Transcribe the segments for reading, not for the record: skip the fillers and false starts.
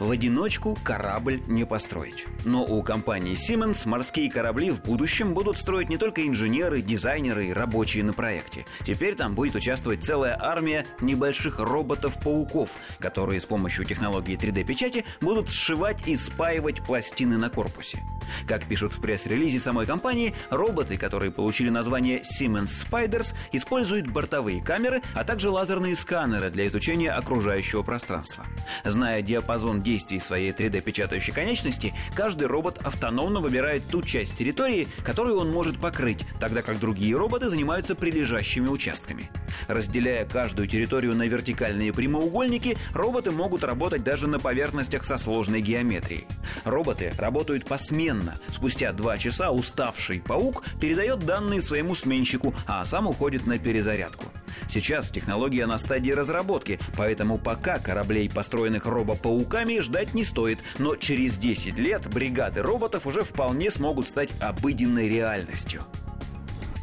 В одиночку корабль не построить. Но у компании Siemens морские корабли в будущем будут строить не только инженеры, дизайнеры и рабочие на проекте. Теперь там будет участвовать целая армия небольших роботов-пауков, которые с помощью технологии 3D-печати будут сшивать и спаивать пластины на корпусе. Как пишут в пресс-релизе самой компании, роботы, которые получили название Siemens Spiders, используют бортовые камеры, а также лазерные сканеры для изучения окружающего пространства. Зная диапазон действий своей 3D-печатающей конечности, каждый робот автономно выбирает ту часть территории, которую он может покрыть, тогда как другие роботы занимаются прилежащими участками. Разделяя каждую территорию на вертикальные прямоугольники, роботы могут работать даже на поверхностях со сложной геометрией. Роботы работают посменно. Спустя 2 часа уставший паук передает данные своему сменщику, а сам уходит на перезарядку. Сейчас технология на стадии разработки, поэтому пока кораблей, построенных робопауками, ждать не стоит. Но через 10 лет бригады роботов уже вполне смогут стать обыденной реальностью.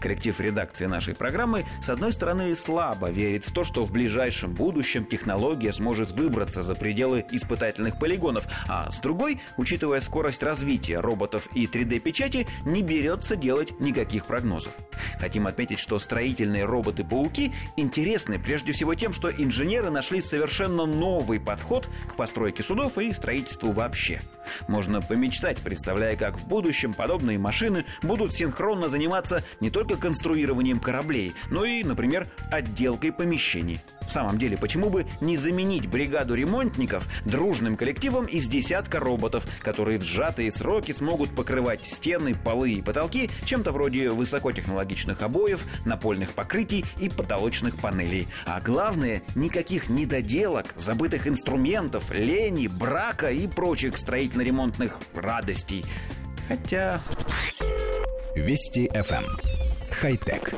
Коллектив редакции нашей программы, с одной стороны, слабо верит в то, что в ближайшем будущем технология сможет выбраться за пределы испытательных полигонов, а с другой, учитывая скорость развития роботов и 3D-печати, не берется делать никаких прогнозов. Хотим отметить, что строительные роботы-пауки интересны прежде всего тем, что инженеры нашли совершенно новый подход к постройке судов и строительству вообще. Можно помечтать, представляя, как в будущем подобные машины будут синхронно заниматься не только конструированием кораблей, но и, например, отделкой помещений. В самом деле, почему бы не заменить бригаду ремонтников дружным коллективом из десятка роботов, которые в сжатые сроки смогут покрывать стены, полы и потолки чем-то вроде высокотехнологичных обоев, напольных покрытий и потолочных панелей. А главное, никаких недоделок, забытых инструментов, лени, брака и прочих строительно-ремонтных радостей. Хотя... Вести ФМ. Хай-тек.